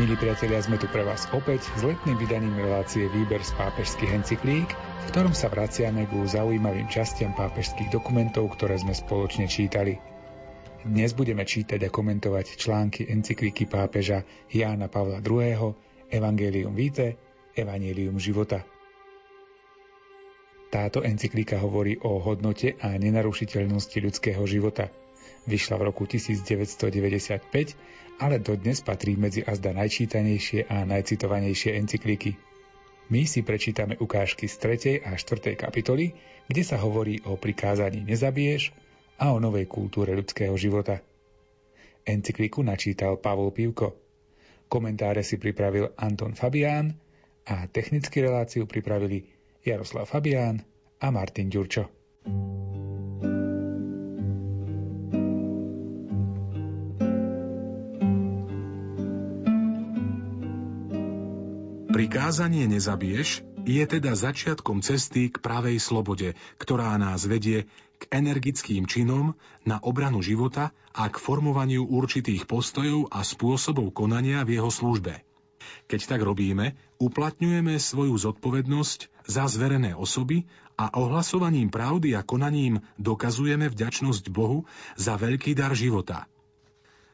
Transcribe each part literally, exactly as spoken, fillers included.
Milí priatelia, sme tu pre vás opäť s letným vydaním relácie Výber z pápežských encyklík, v ktorom sa vraciame k zaujímavým častiam pápežských dokumentov, ktoré sme spoločne čítali. Dnes budeme čítať a komentovať články encyklíky pápeža Jána Pavla druhého. Evangelium Vitae, Evangelium života. Táto encyklíka hovorí o hodnote a nenarušiteľnosti ľudského života. Vyšla v roku devätnásťstodeväťdesiatpäť, ale dodnes patrí medzi azda najčítanejšie a najcitovanejšie encyklíky. My si prečítame ukážky z tretej a štvrtej kapitoly, kde sa hovorí o prikázaní nezabiješ a o novej kultúre ľudského života. Encyklíku načítal Pavol Pivko. Komentáre si pripravil Anton Fabián a technickú reláciu pripravili Jaroslav Fabián a Martin Ďurčo. Prikázanie nezabiješ je teda začiatkom cesty k pravej slobode, ktorá nás vedie k energickým činom na obranu života a k formovaniu určitých postojov a spôsobov konania v jeho službe. Keď tak robíme, uplatňujeme svoju zodpovednosť za zverené osoby a ohlasovaním pravdy a konaním dokazujeme vďačnosť Bohu za veľký dar života.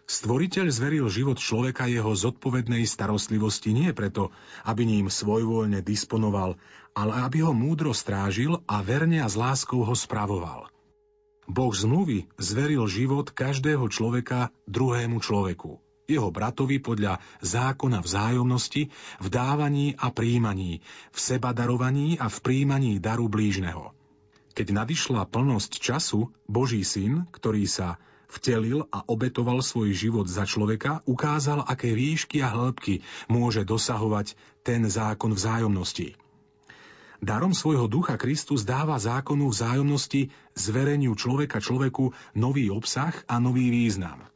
Stvoriteľ zveril život človeka jeho zodpovednej starostlivosti nie preto, aby ním svojvoľne disponoval, ale aby ho múdro strážil a verne a s láskou ho spravoval. Boh zmluvy zveril život každého človeka druhému človeku, jeho bratovi podľa zákona vzájomnosti, v dávaní a príjmaní, v sebadarovaní a v príjmaní daru blížneho. Keď nadišla plnosť času, Boží syn, ktorý sa vtelil a obetoval svoj život za človeka, ukázal, aké výšky a hĺbky môže dosahovať ten zákon vzájomnosti. Darom svojho ducha Kristus dáva zákonu vzájomnosti zvereniu človeka človeku nový obsah a nový význam.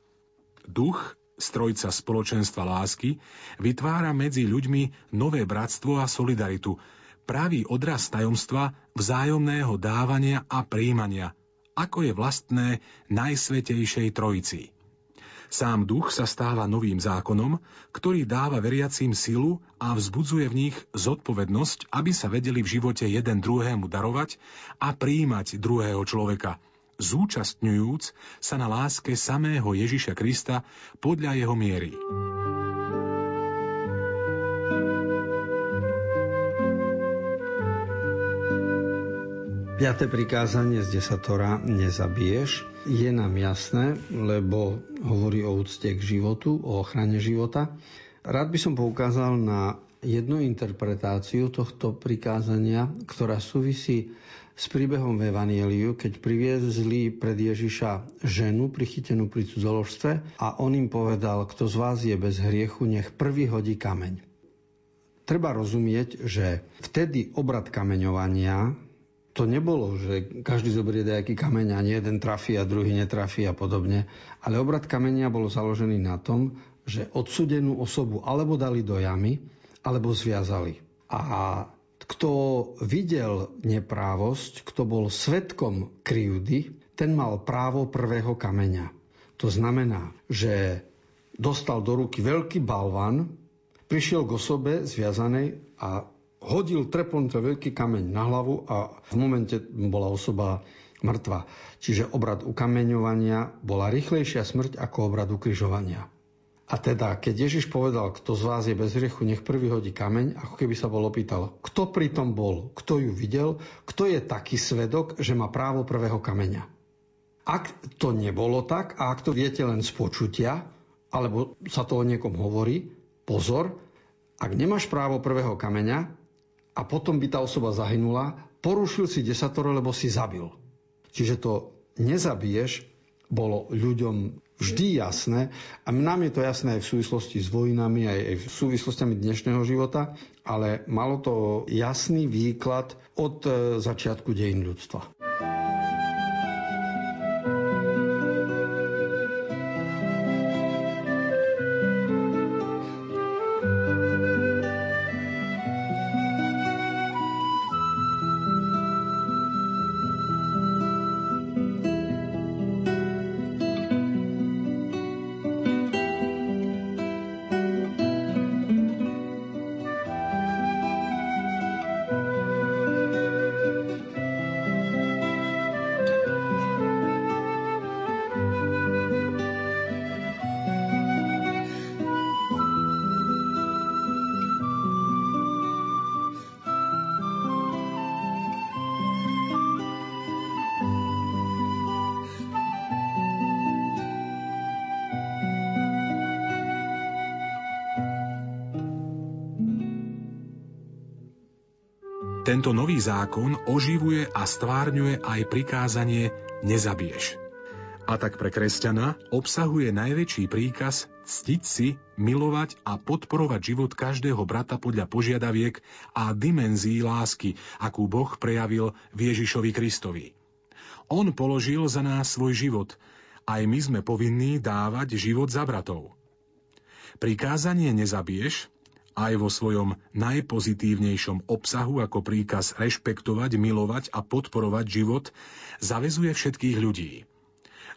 Duch, strojca spoločenstva lásky, vytvára medzi ľuďmi nové bratstvo a solidaritu, pravý odraz tajomstva vzájomného dávania a príjmania, ako je vlastné najsvätejšej Trojici. Sám duch sa stáva novým zákonom, ktorý dáva veriacím silu a vzbudzuje v nich zodpovednosť, aby sa vedeli v živote jeden druhému darovať a prijímať druhého človeka, zúčastňujúc sa na láske samého Ježiša Krista podľa jeho miery. Piaté prikázanie z desatora nezabiješ je nám jasné, lebo hovorí o úcte k životu, o ochrane života. Rád by som poukázal na jednu interpretáciu tohto prikázania, ktorá súvisí s príbehom v Evangeliu, keď priviezli pred Ježiša ženu prichytenú pri cudzoložstve a on im povedal, kto z vás je bez hriechu, nech prvý hodí kameň. Treba rozumieť, že vtedy obrad kameňovania to nebolo, že každý zoberie nejaký kameň a nie jeden trafí a druhý netrafí a podobne. Ale obrad kamenia bol založený na tom, že odsudenú osobu alebo dali do jamy, alebo zviazali. A kto videl neprávosť, kto bol svedkom krivdy, ten mal právo prvého kameňa. To znamená, že dostal do ruky veľký balvan, prišiel k osobe zviazanej a hodil trepom ten veľký kameň na hlavu a v momente bola osoba mŕtva. Čiže obrad ukameňovania bola rýchlejšia smrť ako obrad ukrižovania. A teda, keď Ježiš povedal, kto z vás je bez hriechu, nech prvý hodí kameň, ako keby sa bol opýtal, kto pri tom bol, kto ju videl, kto je taký svedok, že má právo prvého kameňa. Ak to nebolo tak a ak to viete len z počutia, alebo sa to o niekom hovorí, pozor, ak nemáš právo prvého kameňa, a potom by tá osoba zahynula, porušil si desatoro, lebo si zabil. Čiže to nezabiješ bolo ľuďom vždy jasné a nám je to jasné aj v súvislosti s vojnami, aj v súvislostiami dnešného života, ale malo to jasný výklad od začiatku dejín ľudstva. Tento nový zákon oživuje a stvárňuje aj prikázanie nezabiješ. A tak pre kresťana obsahuje najväčší príkaz ctiť si, milovať a podporovať život každého brata podľa požiadaviek a dimenzií lásky, akú Boh prejavil v Ježišovi Kristovi. On položil za nás svoj život, aj my sme povinní dávať život za bratov. Prikázanie nezabiješ aj vo svojom najpozitívnejšom obsahu ako príkaz rešpektovať, milovať a podporovať život zaväzuje všetkých ľudí.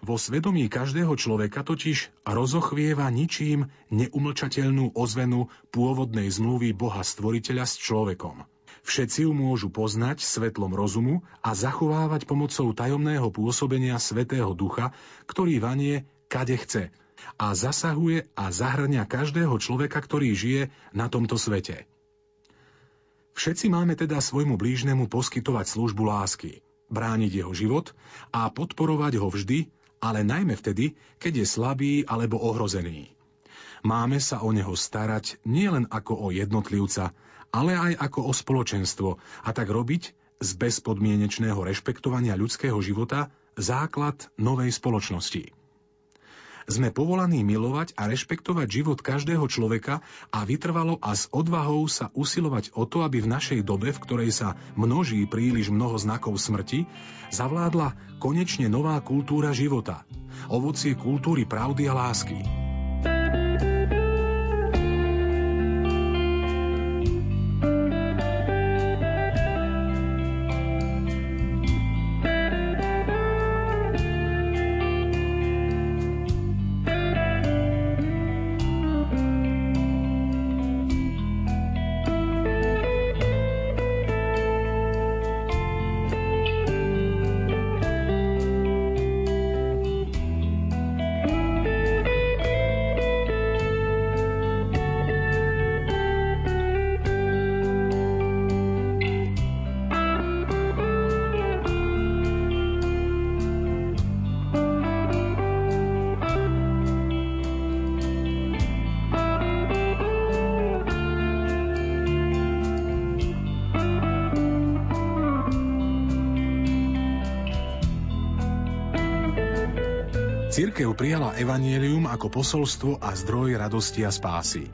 Vo svedomí každého človeka totiž rozochvieva ničím neumlčateľnú ozvenu pôvodnej zmluvy Boha Stvoriteľa s človekom. Všetci ju môžu poznať svetlom rozumu a zachovávať pomocou tajomného pôsobenia Svätého Ducha, ktorý vanie kade chce a zasahuje a zahrňa každého človeka, ktorý žije na tomto svete. Všetci máme teda svojmu blížnemu poskytovať službu lásky, brániť jeho život a podporovať ho vždy, ale najmä vtedy, keď je slabý alebo ohrozený. Máme sa o neho starať nielen ako o jednotlivca, ale aj ako o spoločenstvo a tak robiť z bezpodmienečného rešpektovania ľudského života základ novej spoločnosti. Sme povolaní milovať a rešpektovať život každého človeka a vytrvalo a s odvahou sa usilovať o to, aby v našej dobe, v ktorej sa množí príliš mnoho znakov smrti, zavládla konečne nová kultúra života, ovocie kultúry pravdy a lásky. Cirkev prijala evanjelium ako posolstvo a zdroj radosti a spásy.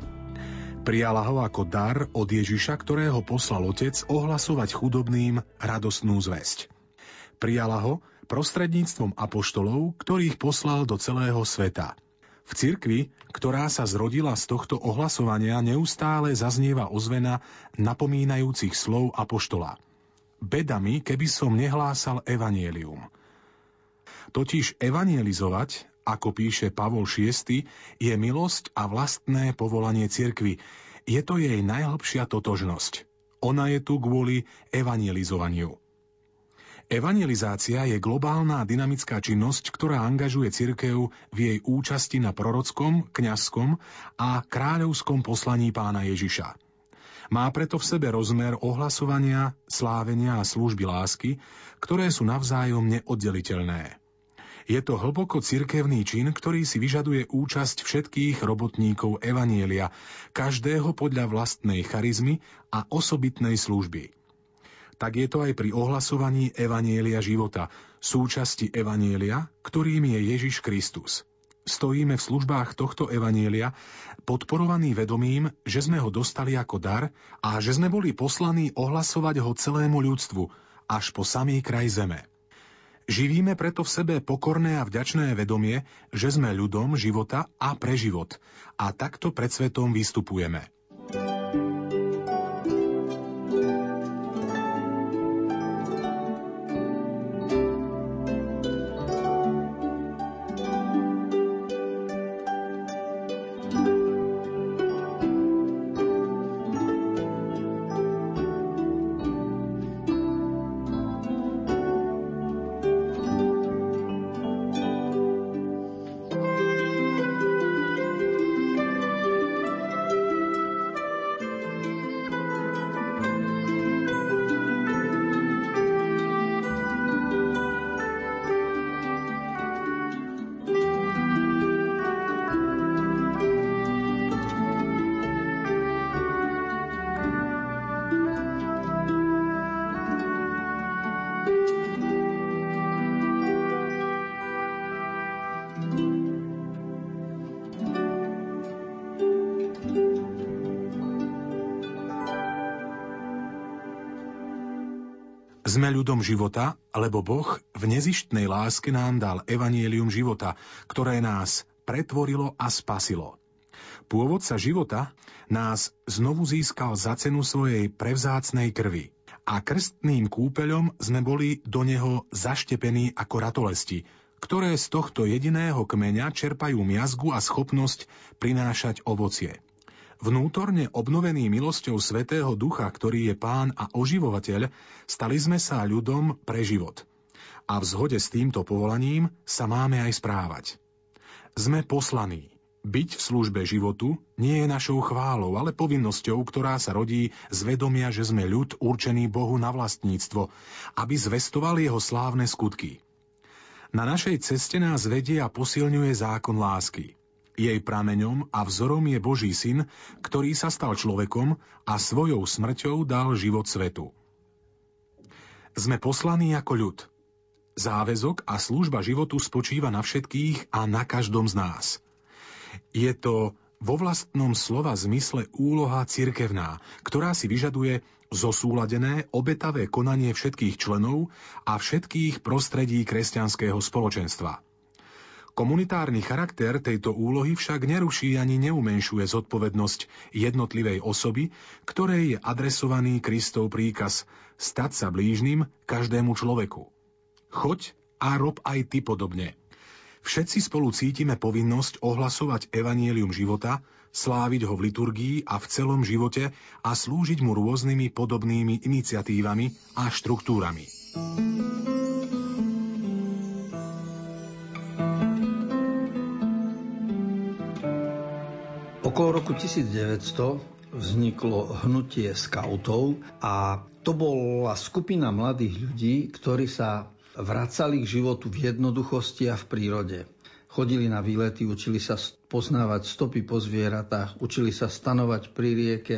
Prijala ho ako dar od Ježiša, ktorého poslal Otec ohlasovať chudobným radostnú zväzť. Prijala ho prostredníctvom apoštolov, ktorých poslal do celého sveta. V cirkvi, ktorá sa zrodila z tohto ohlasovania, neustále zaznieva ozvena napomínajúcich slov apoštola. Beda mi, keby som nehlásal evanjelium. Totiž evanjelizovať, ako píše Pavol Šiesty, je milosť a vlastné povolanie cirkvi. Je to jej najhlbšia totožnosť. Ona je tu kvôli evanjelizovaniu. Evangelizácia je globálna dynamická činnosť, ktorá angažuje cirkev v jej účasti na prorockom, kňazskom a kráľovskom poslaní Pána Ježiša. Má preto v sebe rozmer ohlasovania, slávenia a služby lásky, ktoré sú navzájom neoddeliteľné. Je to hlboko cirkevný čin, ktorý si vyžaduje účasť všetkých robotníkov evanjelia, každého podľa vlastnej charizmy a osobitnej služby. Tak je to aj pri ohlasovaní evanjelia života, súčasti evanjelia, ktorým je Ježiš Kristus. Stojíme v službách tohto evanjelia, podporovaní vedomím, že sme ho dostali ako dar a že sme boli poslaní ohlasovať ho celému ľudstvu, až po samý kraj zeme. Živíme preto v sebe pokorné a vďačné vedomie, že sme ľudom života a pre život a takto pred svetom vystupujeme. Sme ľudom života, lebo Boh v nezištnej láske nám dal Evangelium života, ktoré nás pretvorilo a spasilo. Pôvodca života nás znovu získal za cenu svojej prevzácnej krvi a krstným kúpeľom sme boli do neho zaštepení ako ratolesti, ktoré z tohto jediného kmeňa čerpajú miazgu a schopnosť prinášať ovocie. Vnútorne obnovený milosťou Svätého Ducha, ktorý je Pán a oživovateľ, stali sme sa ľudom pre život. A v zhode s týmto povolaním sa máme aj správať. Sme poslaní. Byť v službe životu nie je našou chválou, ale povinnosťou, ktorá sa rodí z vedomia, že sme ľud určený Bohu na vlastníctvo, aby zvestoval jeho slávne skutky. Na našej ceste nás vedie a posilňuje zákon lásky. Jej prameňom a vzorom je Boží syn, ktorý sa stal človekom a svojou smrťou dal život svetu. Sme poslaní ako ľud. Záväzok a služba životu spočíva na všetkých a na každom z nás. Je to vo vlastnom slova zmysle úloha cirkevná, ktorá si vyžaduje zosúladené, obetavé konanie všetkých členov a všetkých prostredí kresťanského spoločenstva. Komunitárny charakter tejto úlohy však neruší ani neumenšuje zodpovednosť jednotlivej osoby, ktorej je adresovaný Kristov príkaz stať sa blížnym každému človeku. Choď a rob aj ty podobne. Všetci spolu cítime povinnosť ohlasovať evanjelium života, sláviť ho v liturgii a v celom živote a slúžiť mu rôznymi podobnými iniciatívami a štruktúrami. Okolo roku tisíc deväťsto vzniklo hnutie skautov a to bola skupina mladých ľudí, ktorí sa vracali k životu v jednoduchosti a v prírode. Chodili na výlety, učili sa poznávať stopy po zvieratách, učili sa stanovať pri rieke,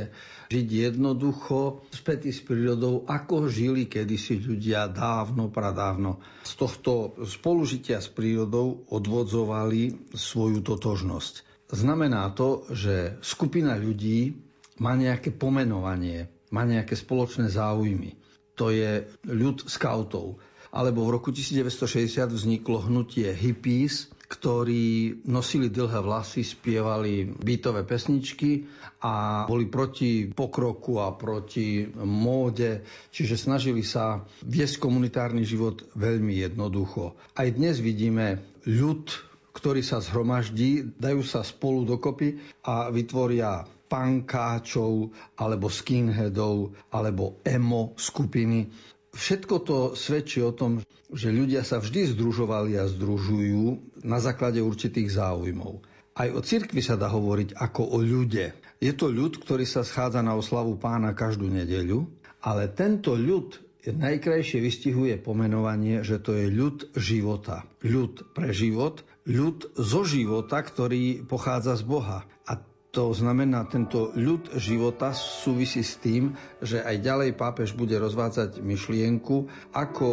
žiť jednoducho, spätí s prírodou, ako žili kedysi ľudia dávno, pradávno. Z tohto spolužitia s prírodou odvodzovali svoju totožnosť. Znamená to, že skupina ľudí má nejaké pomenovanie, má nejaké spoločné záujmy. To je ľud skautov. Alebo v roku devätnásťstošesťdesiat vzniklo hnutie hippies, ktorí nosili dlhé vlasy, spievali beatové pesničky a boli proti pokroku a proti móde, čiže snažili sa viesť komunitárny život veľmi jednoducho. Aj dnes vidíme ľud, ktorí sa zhromaždí, dajú sa spolu dokopy a vytvoria punkáčov, alebo skinheadov, alebo emo skupiny. Všetko to svedčí o tom, že ľudia sa vždy združovali a združujú na základe určitých záujmov. Aj o cirkvi sa dá hovoriť ako o ľude. Je to ľud, ktorý sa schádza na oslavu Pána každú nedeľu, ale tento ľud najkrajšie vystihuje pomenovanie, že to je ľud života. Ľud pre život, ľud zo života, ktorý pochádza z Boha. A to znamená, tento ľud života súvisí s tým, že aj ďalej pápež bude rozvádzať myšlienku, ako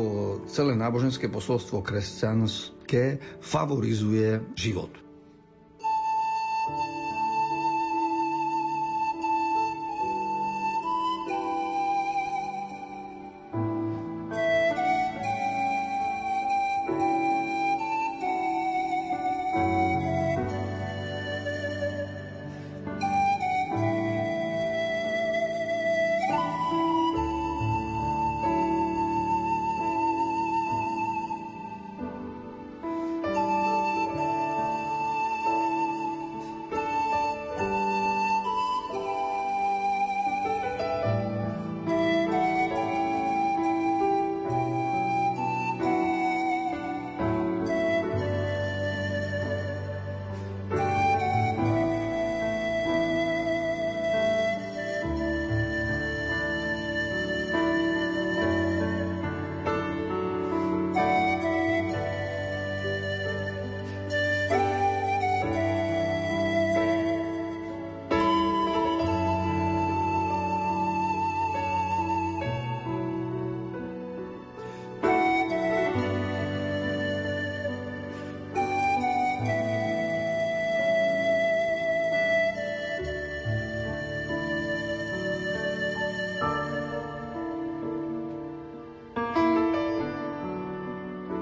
celé náboženské posolstvo kresťanské favorizuje život.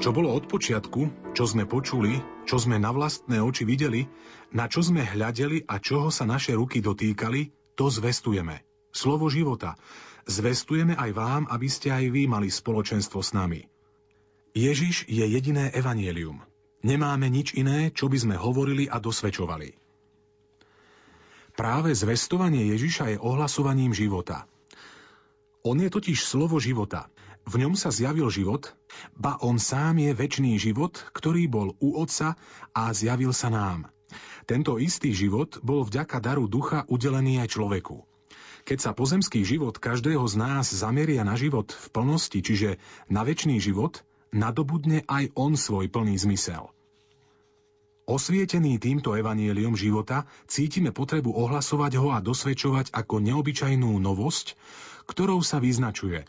Čo bolo od počiatku, čo sme počuli, čo sme na vlastné oči videli, na čo sme hľadeli a čoho sa naše ruky dotýkali, to zvestujeme. Slovo života. Zvestujeme aj vám, aby ste aj vy mali spoločenstvo s nami. Ježiš je jediné evanjelium. Nemáme nič iné, čo by sme hovorili a dosvedčovali. Práve zvestovanie Ježiša je ohlasovaním života. On je totiž slovo života. V ňom sa zjavil život, ba on sám je večný život, ktorý bol u Otca a zjavil sa nám. Tento istý život bol vďaka daru ducha udelený aj človeku. Keď sa pozemský život každého z nás zameria na život v plnosti, čiže na večný život, nadobudne aj on svoj plný zmysel. Osvietený týmto evanjeliom života cítime potrebu ohlasovať ho a dosvedčovať ako neobyčajnú novosť, ktorou sa vyznačuje,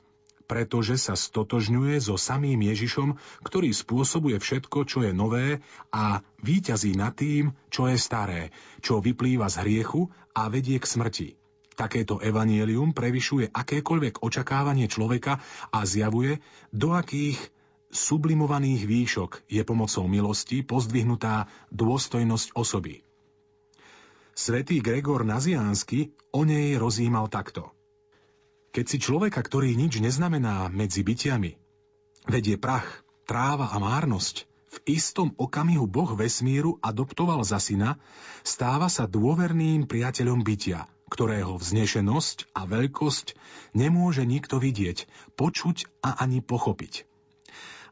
pretože sa stotožňuje so samým Ježišom, ktorý spôsobuje všetko, čo je nové a víťazí nad tým, čo je staré, čo vyplýva z hriechu a vedie k smrti. Takéto evanjelium prevyšuje akékoľvek očakávanie človeka a zjavuje, do akých sublimovaných výšok je pomocou milosti pozdvihnutá dôstojnosť osoby. Svätý Gregor Naziansky o nej rozímal takto. Keď si človeka, ktorý nič neznamená medzi bytiami, vedie prach, tráva a márnosť, v istom okamihu Boh vesmíru adoptoval za syna, stáva sa dôverným priateľom bytia, ktorého vznešenosť a veľkosť nemôže nikto vidieť, počuť a ani pochopiť.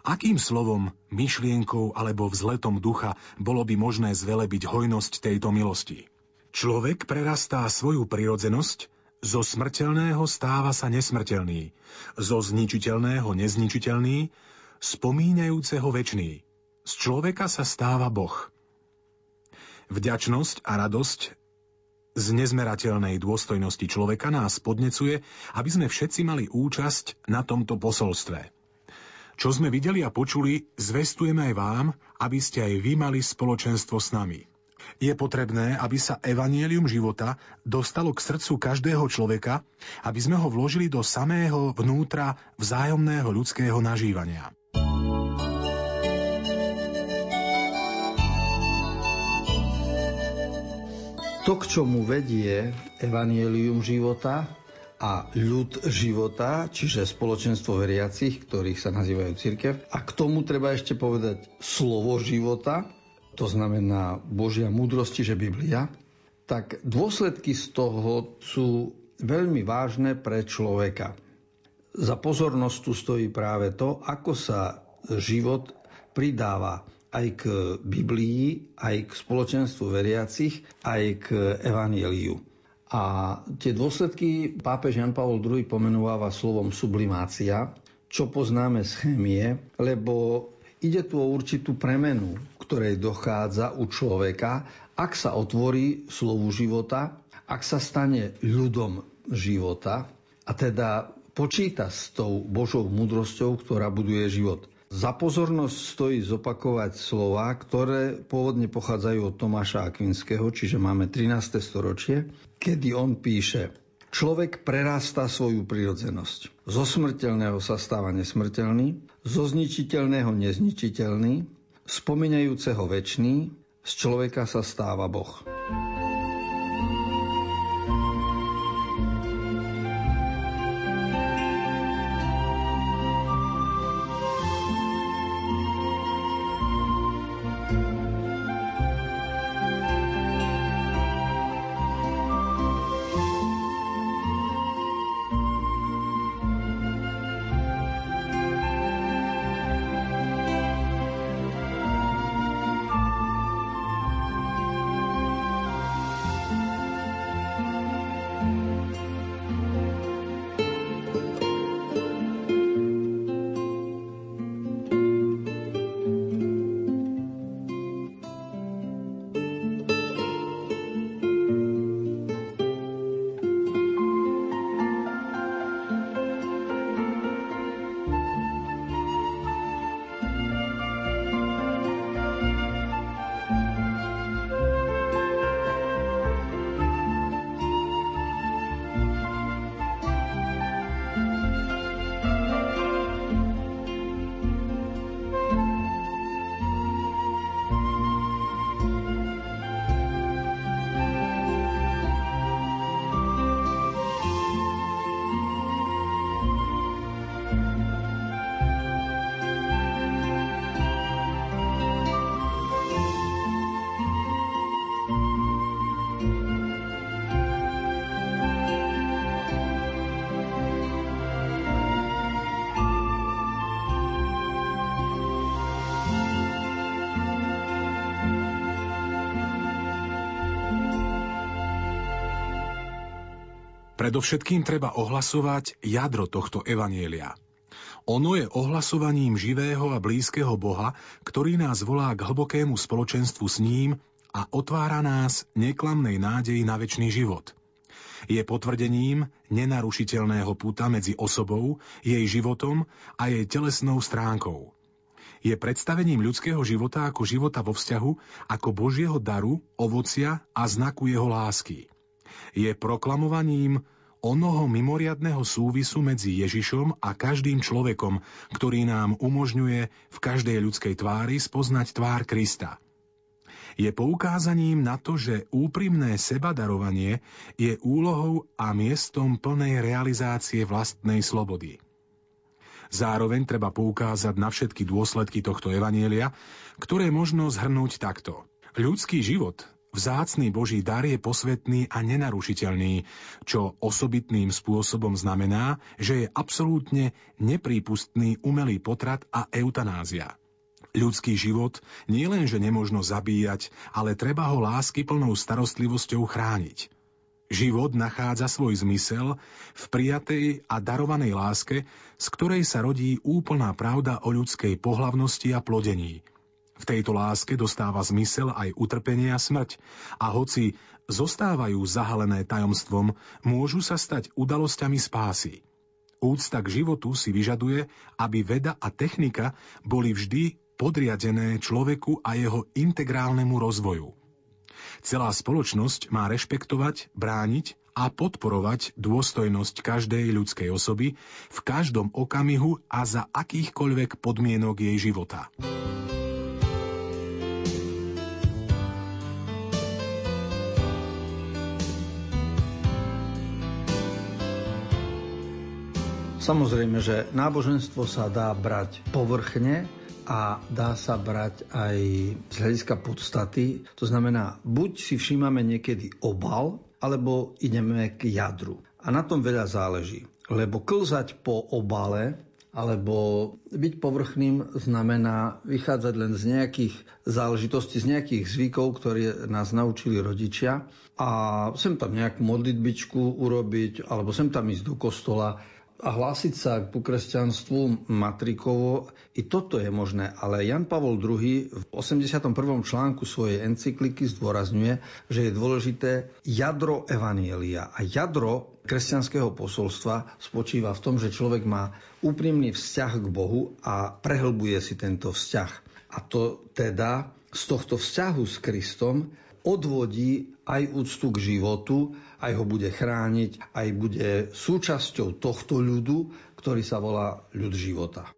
Akým slovom, myšlienkou alebo vzletom ducha bolo by možné zvelebiť hojnosť tejto milosti? Človek prerastá svoju prirodzenosť, zo smrteľného stáva sa nesmrteľný, zo zničiteľného nezničiteľný, spomínajúceho večný. Z človeka sa stáva Boh. Vďačnosť a radosť z nezmerateľnej dôstojnosti človeka nás podnecuje, aby sme všetci mali účasť na tomto posolstve. Čo sme videli a počuli, zvestujeme aj vám, aby ste aj vy mali spoločenstvo s nami. Je potrebné, aby sa evanjelium života dostalo k srdcu každého človeka, aby sme ho vložili do samého vnútra vzájomného ľudského nažívania. To, k čomu vedie evanjelium života a ľud života, čiže spoločenstvo veriacich, ktorých sa nazývajú cirkev, a k tomu treba ešte povedať slovo života, to znamená Božia múdrosti, že Biblia, tak dôsledky z toho sú veľmi vážne pre človeka. Za pozornosť tu stojí práve to, ako sa život pridáva aj k Biblii, aj k spoločenstvu veriacich, aj k evanjeliu. A tie dôsledky pápež Ján Pavol druhý pomenováva slovom sublimácia, čo poznáme z chémie, lebo ide tu o určitú premenu, ktorej dochádza u človeka, ak sa otvorí slovu života, ak sa stane ľudom života a teda počíta s tou Božou múdrosťou, ktorá buduje život. Za pozornosť stojí zopakovať slová, ktoré pôvodne pochádzajú od Tomáša Akvinského, čiže máme trináste storočie, kedy on píše: Človek prerastá svoju prirodzenosť. Zo smrteľného sa stáva nesmrteľný, zo zničiteľného nezničiteľný, spomínajúceho večný, z človeka sa stáva Boh. Predovšetkým treba ohlasovať jadro tohto evanjelia. Ono je ohlasovaním živého a blízkeho Boha, ktorý nás volá k hlbokému spoločenstvu s ním a otvára nás neklamnej nádeji na večný život. Je potvrdením nenarušiteľného puta medzi osobou, jej životom a jej telesnou stránkou. Je predstavením ľudského života ako života vo vzťahu, ako Božieho daru, ovocia a znaku jeho lásky. Je proklamovaním onoho mimoriadneho súvisu medzi Ježišom a každým človekom, ktorý nám umožňuje v každej ľudskej tvári spoznať tvár Krista. Je poukázaním na to, že úprimné sebadarovanie je úlohou a miestom plnej realizácie vlastnej slobody. Zároveň treba poukázať na všetky dôsledky tohto evanjelia, ktoré možno zhrnúť takto. Ľudský život, vzácny Boží dar, je posvätný a nenarušiteľný, čo osobitným spôsobom znamená, že je absolútne neprípustný umelý potrat a eutanázia. Ľudský život nie len, že nemožno zabíjať, ale treba ho láskyplnou starostlivosťou chrániť. Život nachádza svoj zmysel v prijatej a darovanej láske, z ktorej sa rodí úplná pravda o ľudskej pohlavnosti a plodení. V tejto láske dostáva zmysel aj utrpenie a smrť, a hoci zostávajú zahalené tajomstvom, môžu sa stať udalosťami spásy. Úcta k životu si vyžaduje, aby veda a technika boli vždy podriadené človeku a jeho integrálnemu rozvoju. Celá spoločnosť má rešpektovať, brániť a podporovať dôstojnosť každej ľudskej osoby v každom okamihu a za akýchkoľvek podmienok jej života. Samozrejme, že náboženstvo sa dá brať povrchne, a dá sa brať aj z hľadiska podstaty. To znamená, buď si všímame niekedy obal, alebo ideme k jadru. A na tom veľa záleží. Lebo klzať po obale, alebo byť povrchným, znamená vychádzať len z nejakých záležitostí, z nejakých zvykov, ktoré nás naučili rodičia. A sem tam nejakú modlitbičku urobiť, alebo sem tam ísť do kostola, a hlásiť sa ku kresťanstvu matrikovo, i toto je možné. Ale Ján Pavol druhý v osemdesiatom prvom článku svojej encykliky zdôrazňuje, že je dôležité jadro evanjelia. A jadro kresťanského posolstva spočíva v tom, že človek má úprimný vzťah k Bohu a prehlbuje si tento vzťah. A to teda z tohto vzťahu s Kristom odvodí aj úctu k životu, aj ho bude chrániť, aj bude súčasťou tohto ľudu, ktorý sa volá ľud života.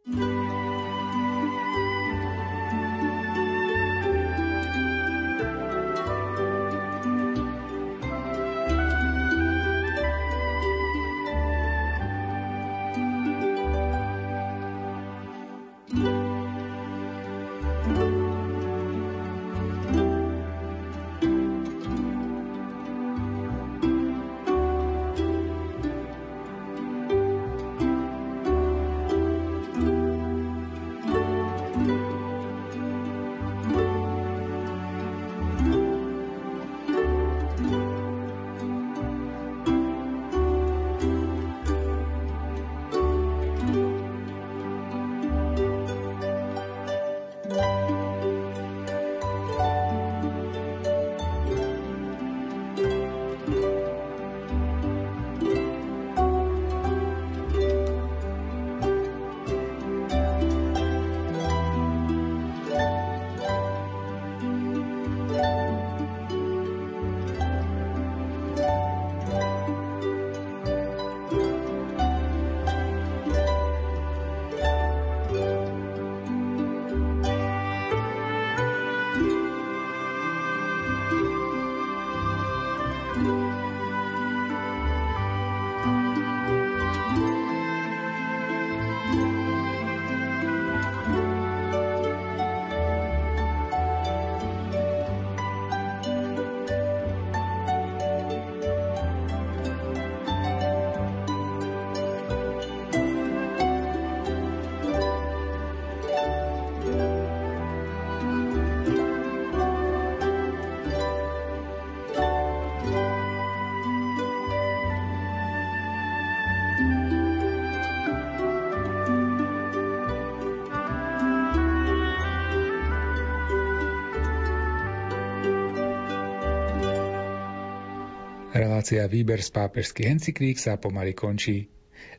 Relácia Výber z pápežských encyklík sa pomaly končí.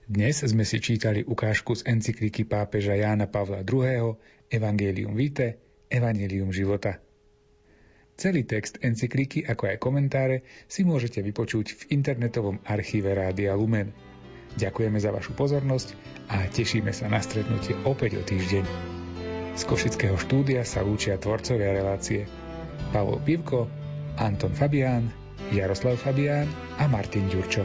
Dnes sme si čítali ukážku z encyklíky pápeža Jána Pavla druhého. Evangelium Vitae, Evangelium života. Celý text encyklíky, ako aj komentáre, si môžete vypočuť v internetovom archíve Rádia Lumen. Ďakujeme za vašu pozornosť a tešíme sa na stretnutie opäť o týždeň. Z košického štúdia sa lúčia tvorcovia relácie Pavol Pivko, Anton Fabián, Jaroslav Fabián a Martin Ďurčo.